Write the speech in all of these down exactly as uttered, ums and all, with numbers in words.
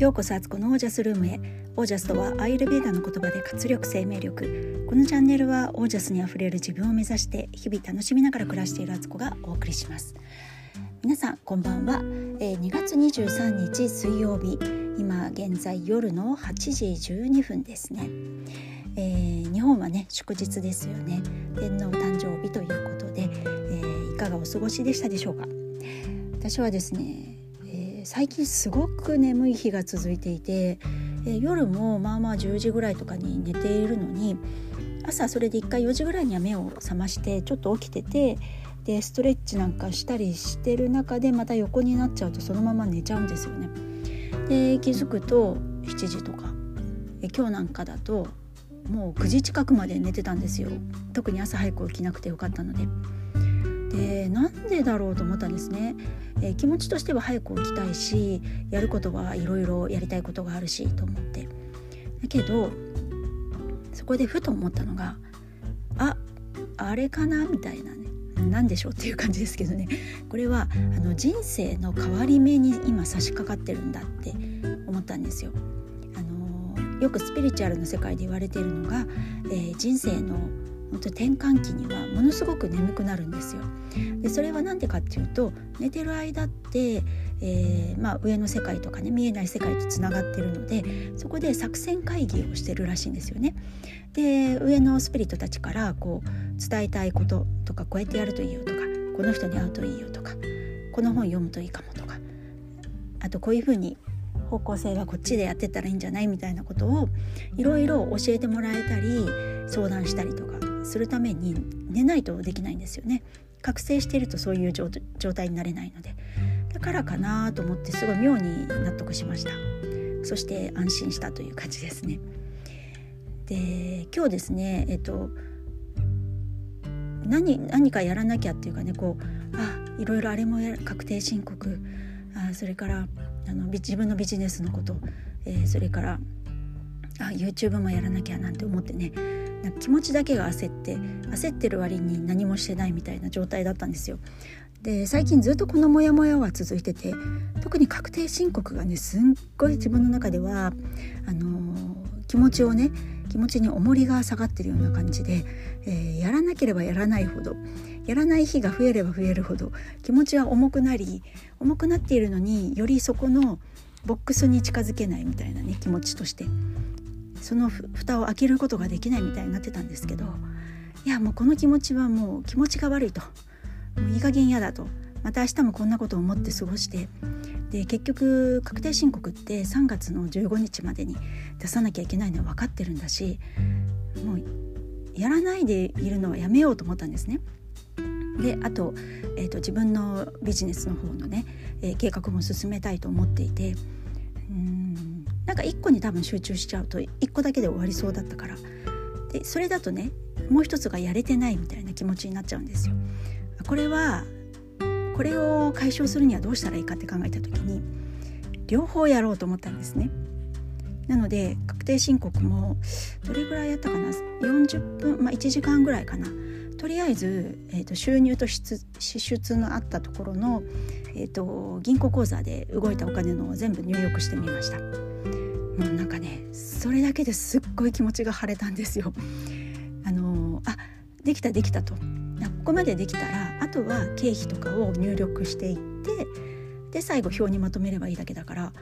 ようこそアツコのオージャスルームへ。オージャスとはアイルベーダの言葉で活力、生命力。このチャンネルはオージャスにあふれる自分を目指して日々楽しみながら暮らしているアツコがお送りします。皆さんこんばんは、えー、にがつにじゅうさんにち水曜日、今現在夜のはちじじゅうにふんですね。えー、日本はね祝日ですよね。天皇誕生日ということで、えー、いかがお過ごしでしたでしょうか。私はですね、えー、最近すごく眠い日が続いていて、えー、夜もまあまあじゅうじぐらいとかに寝ているのに、朝それでいっかいよじぐらいには目を覚ましてちょっと起きてて、でストレッチなんかしたりしてる中でまた横になっちゃうとそのまま寝ちゃうんですよね。で気づくとしちじとか、え今日なんかだともうくじ近くまで寝てたんですよ。特に朝早く起きなくてよかったので。でなんでだろうと思ったんですね。え気持ちとしては早く起きたいし、やることはいろいろやりたいことがあるしと思って、だけどそこでふと思ったのが、あ、あれかなみたいなね、なんでしょうっていう感じですけどね。これはあの人生の変わり目に今差し掛かってるんだって思ったんですよ。あのよくスピリチュアルの世界で言われているのが、えー、人生の本当転換期にはものすごく眠くなるんですよ。でそれはなんでかっていうと、寝てる間って、えーまあ、上の世界とかね、見えない世界とつながってるので、そこで作戦会議をしてるらしいんですよね。で上のスピリットたちからこう伝えたいこととか、こうやってやるといいよとか、この人に会うといいよとか、この本読むといいかもとか、あとこういう風に方向性はこっちでやってったらいいんじゃないみたいなことをいろいろ教えてもらえたり相談したりとかするために寝ないとできないんですよね。覚醒しているとそういう状態になれないので、だからかなと思ってすごい妙に納得しました。そして安心したという感じですね。で今日ですね、えっと、何, 何かやらなきゃっていうかね、こうあいろいろあれもや確定申告、あそれからあの自分のビジネスのこと、えー、それからあ YouTube もやらなきゃなんて思ってね、なんか気持ちだけが焦って焦ってる割に何もしてないみたいな状態だったんですよ。で最近ずっとこのモヤモヤは続いてて、特に確定申告がねすんごい自分の中ではあのー、気持ちをね気持ちに重りが下がってるような感じで、えー、やらなければやらないほど、やらない日が増えれば増えるほど気持ちは重くなり、重くなっているのによりそこのボックスに近づけないみたいなね、気持ちとしてその蓋を開けることができないみたいになってたんですけど、いやもうこの気持ちはもう気持ちが悪いと、もういい加減やだと、また明日もこんなことを思って過ごして、で結局確定申告ってさんがつのじゅうごにちまでに出さなきゃいけないのは分かってるんだし、もうやらないでいるのはやめようと思ったんですね。であと、えーと、自分のビジネスの方のね、えー、計画も進めたいと思っていて、うーんなんかいっこに多分集中しちゃうといっこだけで終わりそうだったから、でそれだとねもう一つがやれてないみたいな気持ちになっちゃうんですよ。これはこれを解消するにはどうしたらいいかって考えた時に、両方やろうと思ったんですね。なので確定申告もどれぐらいやったかな、よんじゅっぷん、まあ、いちじかんぐらいかな。とりあえず、えーと、収入と支出のあったところの、えーと、銀行口座で動いたお金のを全部入力してみました。もうなんかねそれだけですっごい気持ちが晴れたんですよ。あのー、あできたできたと、ここまでできたらあとは経費とかを入力していって、で最後表にまとめればいいだけだから、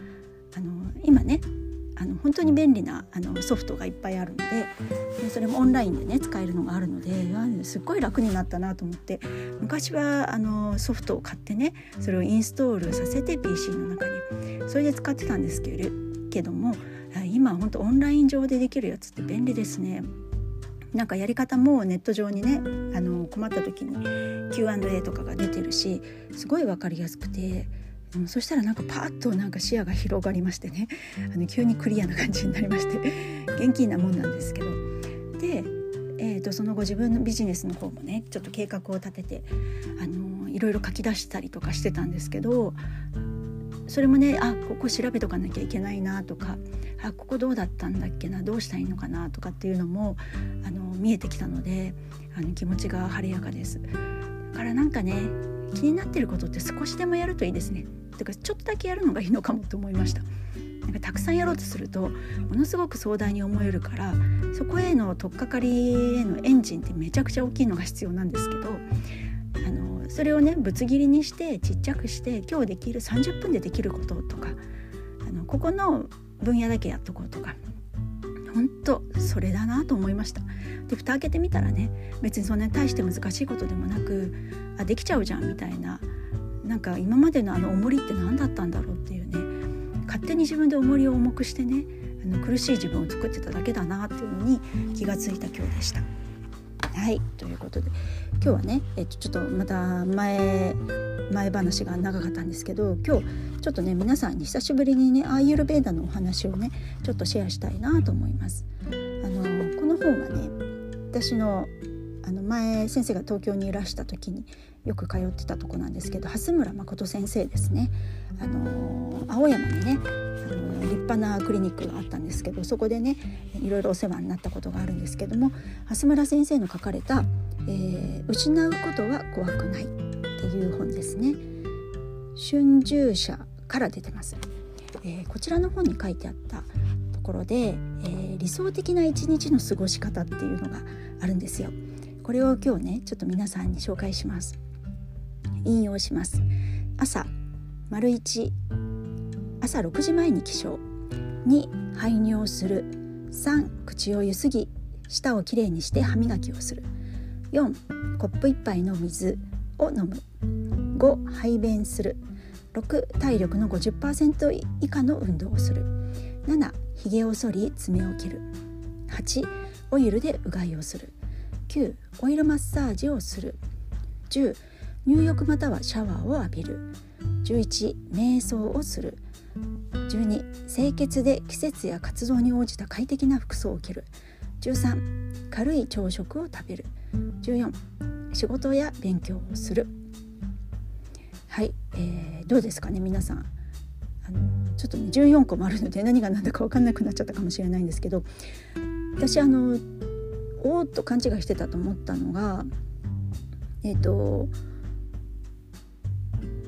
あの今ねあの本当に便利なあのソフトがいっぱいあるの で, でそれもオンラインでね使えるのがあるのですっごい楽になったなと思って、昔はあのソフトを買ってねそれをインストールさせて ピーシー の中にそれで使ってたんですけ ど, けども今本当オンライン上でできるやつって便利ですね。なんかやり方もネット上にねあの困った時に キューアンドエー とかが出てるし、すごい分かりやすくて、うん、そしたらなんかパーッとなんか視野が広がりましてね、あの急にクリアな感じになりまして元気なもんなんですけど。で、えー、とその後自分のビジネスの方もねちょっと計画を立てて、あのいろいろ書き出したりとかしてたんですけど、それもねあここ調べとかなきゃいけないなとか、あここどうだったんだっけな、どうしたらいいのかなとかっていうのもあの見えてきたので、あの気持ちが晴れやかです。だからなんかね気になってることって少しでもやるといいですね。だからちょっとだけやるのがいいのかもと思いました。やっぱたくさんやろうとするとものすごく壮大に思えるから、そこへの取っかかりへのエンジンってめちゃくちゃ大きいのが必要なんですけど、あのそれをねぶつ切りにしてちっちゃくして、今日できるさんじゅっぷんでできることとか、あのここの分野だけやっとこうとか、本当それだなと思いました。で蓋開けてみたらね、別にそんなに大して難しいことでもなく、あできちゃうじゃんみたいな、なんか今までのあの重りって何だったんだろうっていうね、勝手に自分で重りを重くしてね、あの苦しい自分を作ってただけだなっていうのに気がついた今日でした。はい、ということで今日はね、えっと、ちょっとまた前前話が長かったんですけど、今日ちょっとね皆さんに久しぶりにねアーユルヴェーダのお話をねちょっとシェアしたいなと思います。あのこの本がね、私のあの前先生が東京にいらした時によく通ってたとこなんですけど、蓮村誠先生ですね。あの青山にねあの立派なクリニックがあったんですけど、そこでねいろいろお世話になったことがあるんですけども、蓮村先生の書かれた、えー、失うことは怖くないっていう本ですね。春秋社から出てます、えー、こちらの本に書いてあったところで、えー、理想的な一日の過ごし方っていうのがあるんですよ。これを今日ねちょっと皆さんに紹介します。引用します。朝 いち 朝ろくじまえに起床、に 排尿する、さん 口をゆすぎ舌をきれいにして歯磨きをする、よん コップいっぱいの水を飲む、ご 排便する、ろく 体力の ごじゅっパーセント 以下の運動をする、なな ひげを剃り爪を切る、はち オイルでうがいをする、きゅう オイルマッサージをする、じゅう 入浴またはシャワーを浴びる、じゅういち 瞑想をする、じゅうに 清潔で季節や活動に応じた快適な服装を着る、じゅうさん 軽い朝食を食べる、じゅうよん 仕事や勉強をする。はい、えー、どうですかね皆さん。あのちょっとねじゅうよんこもあるので何が何だか分かんなくなっちゃったかもしれないんですけど、私あのおーっと勘違いしてたと思ったのが、えーと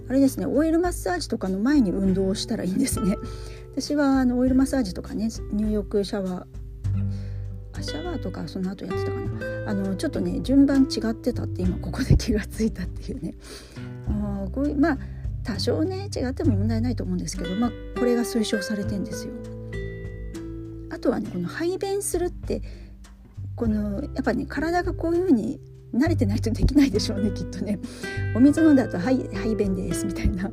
あれですね、オイルマッサージとかの前に運動をしたらいいんですね。私はあのオイルマッサージとかね、入浴シャワーあシャワーとかその後やってたかな、あのちょっとね順番違ってたって今ここで気がついたっていうね。あこうまあ多少ね違っても問題ないと思うんですけど、まあこれが推奨されてんですよ。あとはねこの排便するって、このやっぱね体がこういう風に慣れてないとできないでしょうねきっとね。お水飲んだ後はい排便ですみたいな、こ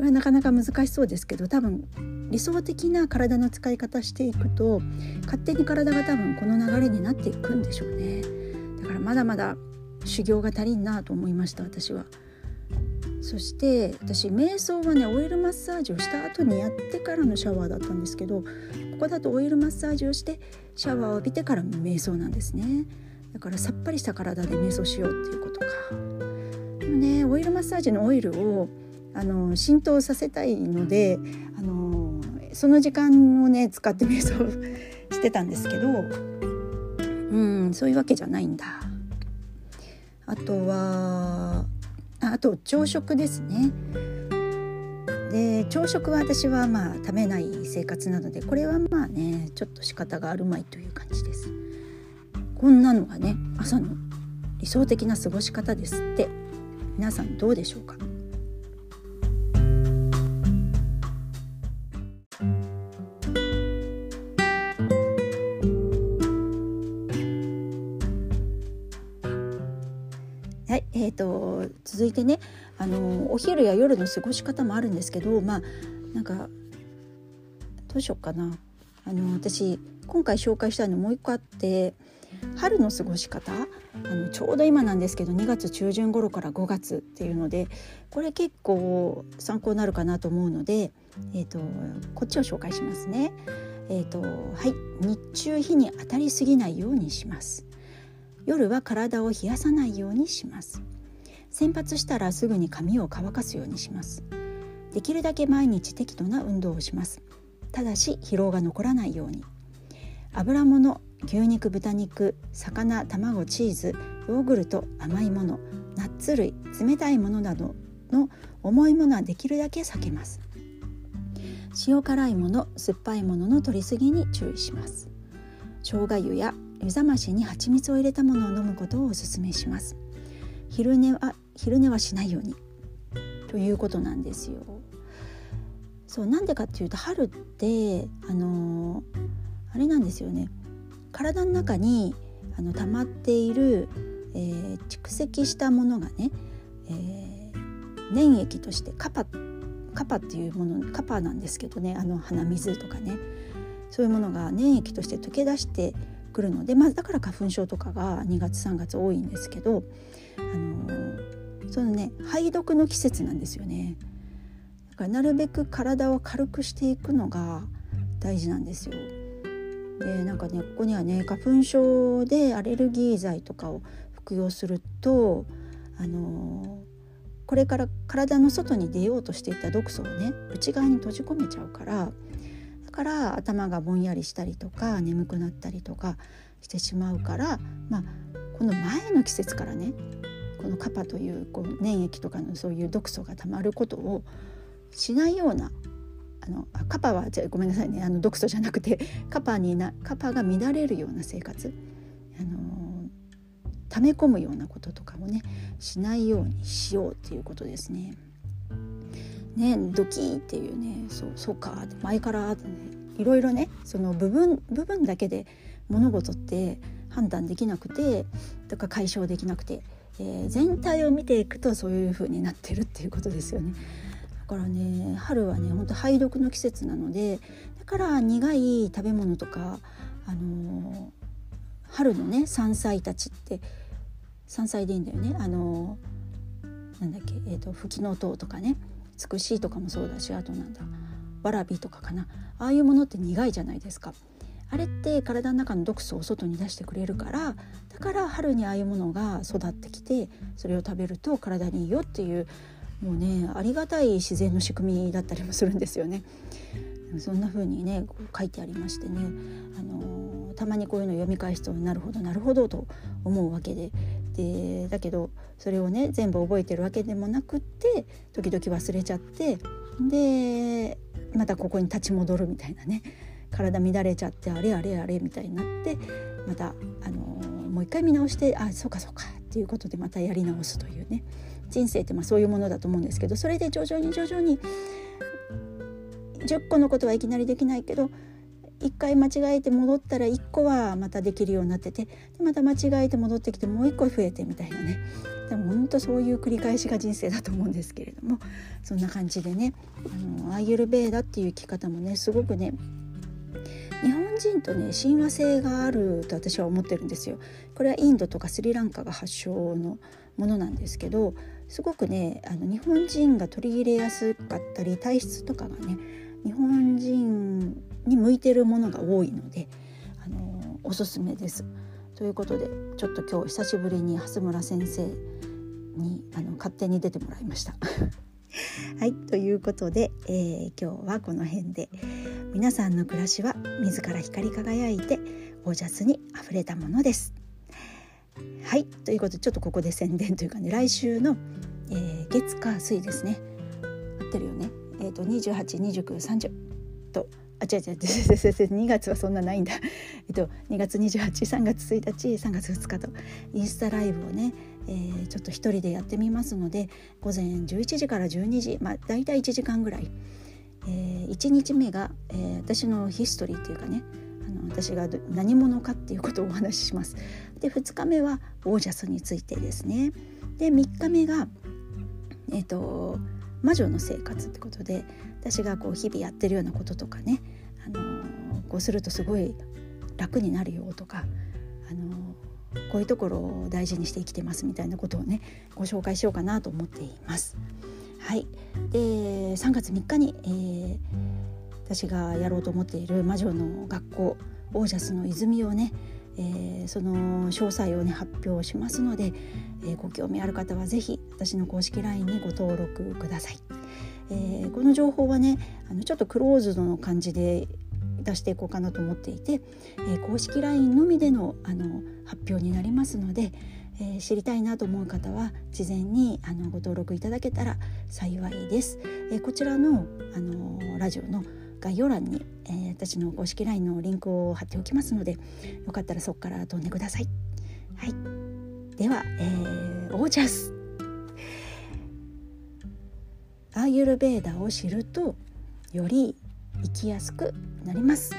れはなかなか難しそうですけど、多分理想的な体の使い方していくと勝手に体が多分この流れになっていくんでしょうね。だからまだまだ修行が足りんなと思いました私は。そして私瞑想はねオイルマッサージをした後にやってからのシャワーだったんですけど、ここだとオイルマッサージをしてシャワーを浴びてから瞑想なんですね。だからさっぱりした体で瞑想しようっていうことか。でもねオイルマッサージのオイルをあの浸透させたいので、あのその時間をね使って瞑想してたんですけど、うんそういうわけじゃないんだ。あとは あ, あと朝食ですね。で朝食は私はまあ食べない生活なので、これはまあねちょっと仕方があるまいという感じです。こんなのがね朝の理想的な過ごし方ですって。皆さんどうでしょうか。はい、えーと続いてねあのお昼や夜の過ごし方もあるんですけど、まあなんかどうしようかな。あの私今回紹介したいのもう一個あって、春の過ごし方、あのちょうど今なんですけどにがつ中旬頃からごがつっていうので、これ結構参考になるかなと思うので、えーと、こっちを紹介しますね。えーと、はい、日中日に当たりすぎないようにします。夜は体を冷やさないようにします。洗髪したらすぐに髪を乾かすようにします。できるだけ毎日適度な運動をします。ただし疲労が残らないように。油物、牛肉、豚肉、魚、卵、チーズ、ヨーグルト、甘いもの、ナッツ類、冷たいものなどの重いものはできるだけ避けます。塩辛いもの、酸っぱいものの取りすぎに注意します。生姜湯や湯冷ましに蜂蜜を入れたものを飲むことをお勧めします。昼寝は、昼寝はしないようにということなんですよ。そう、なんでかっていうと、春ってあのー、あれなんですよね。体の中にあの溜まっている、えー、蓄積したものがね、えー、粘液としてカパカパっていうもの、カパなんですけどね、あの鼻水とかね、そういうものが粘液として溶け出してくるので、まあ、だから花粉症とかがにがつさんがつ多いんですけど、あのー、そのね、排毒の季節なんですよね。だからなるべく体を軽くしていくのが大事なんですよ。で、なんかね、ここにはね、花粉症でアレルギー剤とかを服用すると、あのーこれから体の外に出ようとしていた毒素をね、内側に閉じ込めちゃうから、だから頭がぼんやりしたりとか眠くなったりとかしてしまうから、まあ、この前の季節からね、このカパという、こう粘液とかのそういう毒素がたまることをしないような、あのあカパはじゃごめんなさいねあの毒素じゃなくてカパになカパが乱れるような生活、あの溜め込むようなこととかもね、しないようにしようっていうことですね。ね、ドキーっていうね、そう、そうか、前から、ね、いろいろね、その部分部分だけで物事って判断できなくて、とか解消できなくて、えー、全体を見ていくとそういう風になってるっていうことですよね。だからね、春はね、本当排毒の季節なので、だから苦い食べ物とか、あのー春のね、山菜たちって、山菜でいいんだよね、あのなんだっけ、えーと、フキノトウとかね、ツクシとかもそうだし、あとなんだ、ワラビとかかな、ああいうものって苦いじゃないですか。あれって体の中の毒素を外に出してくれるから、だから春にああいうものが育ってきて、それを食べると体にいいよっていう、もうね、ありがたい自然の仕組みだったりもするんですよね。そんな風にね、書いてありましてね、あのたまにこういうのを読み返すと、なるほどなるほどと思うわけで、でだけどそれをね、全部覚えてるわけでもなくって、時々忘れちゃって、でまたここに立ち戻るみたいなね、体乱れちゃって、あれあれあれみたいになって、またあのもう一回見直して、あ、そうかそうかっていうことで、またやり直すというね、人生ってまあそういうものだと思うんですけど、それで徐々に徐々にじゅっこのことはいきなりできないけど、いっかい間違えて戻ったらいっこはまたできるようになってて、でまた間違えて戻ってきて、もういっこ増えてみたいなね。でも本当そういう繰り返しが人生だと思うんですけれども、そんな感じでね、あのアーユルヴェーダっていう生き方もね、すごくね、日本人とね、親和性があると私は思ってるんですよ。これはインドとかスリランカが発祥のものなんですけど、すごくね、あの日本人が取り入れやすかったり、体質とかがね、日本人に向いてるものが多いので、あのおすすめですということで、ちょっと今日久しぶりに蓮村先生にあの勝手に出てもらいましたはい、ということで、えー、今日はこの辺で、皆さんの暮らしは自ら光り輝いてオージャスにあふれたものです。はい、ということで、ちょっとここで宣伝というかね、来週の、えー、月火水ですね、合ってるよね、えーと、にじゅうはち、にじゅうく、さんじゅうと、あ、違う違う、にがつはそんなないんだえっと、にがつにじゅうはち、さんがつついたち、さんがつふつかとインスタライブをね、えー、ちょっと一人でやってみますので、ごぜんじゅういちじからじゅうにじ、まあ、だいたいいちじかんぐらい、えー、いちにちめが、えー、私のヒストリーというかね、あの私が何者かっていうことをお話しします。で、ふつかめはオージャスについてですね。で、みっかめがえっと魔女の生活ってことで、私がこう日々やってるようなこととかね、あのー、こうするとすごい楽になるよとか、あのー、こういうところを大事にして生きてますみたいなことをね、ご紹介しようかなと思っています。はい。で、さんがつみっかに、えー、私がやろうと思っている魔女の学校オージャスの泉をね、えー、その詳細をね、発表しますので、えー、ご興味ある方はぜひ私の公式 ライン にご登録ください。えー、この情報はね、あのちょっとクローズドの感じで出していこうかなと思っていて、えー、公式 ライン のみで の, あの発表になりますので、えー、知りたいなと思う方は事前にあのご登録いただけたら幸いです。えー、こちら の, あのラジオの概要欄に、えー、私の公式 ライン のリンクを貼っておきますので、よかったらそこから飛んでください。はい、では、えー、オージャスアーユルヴェーダを知るとより生きやすくなります。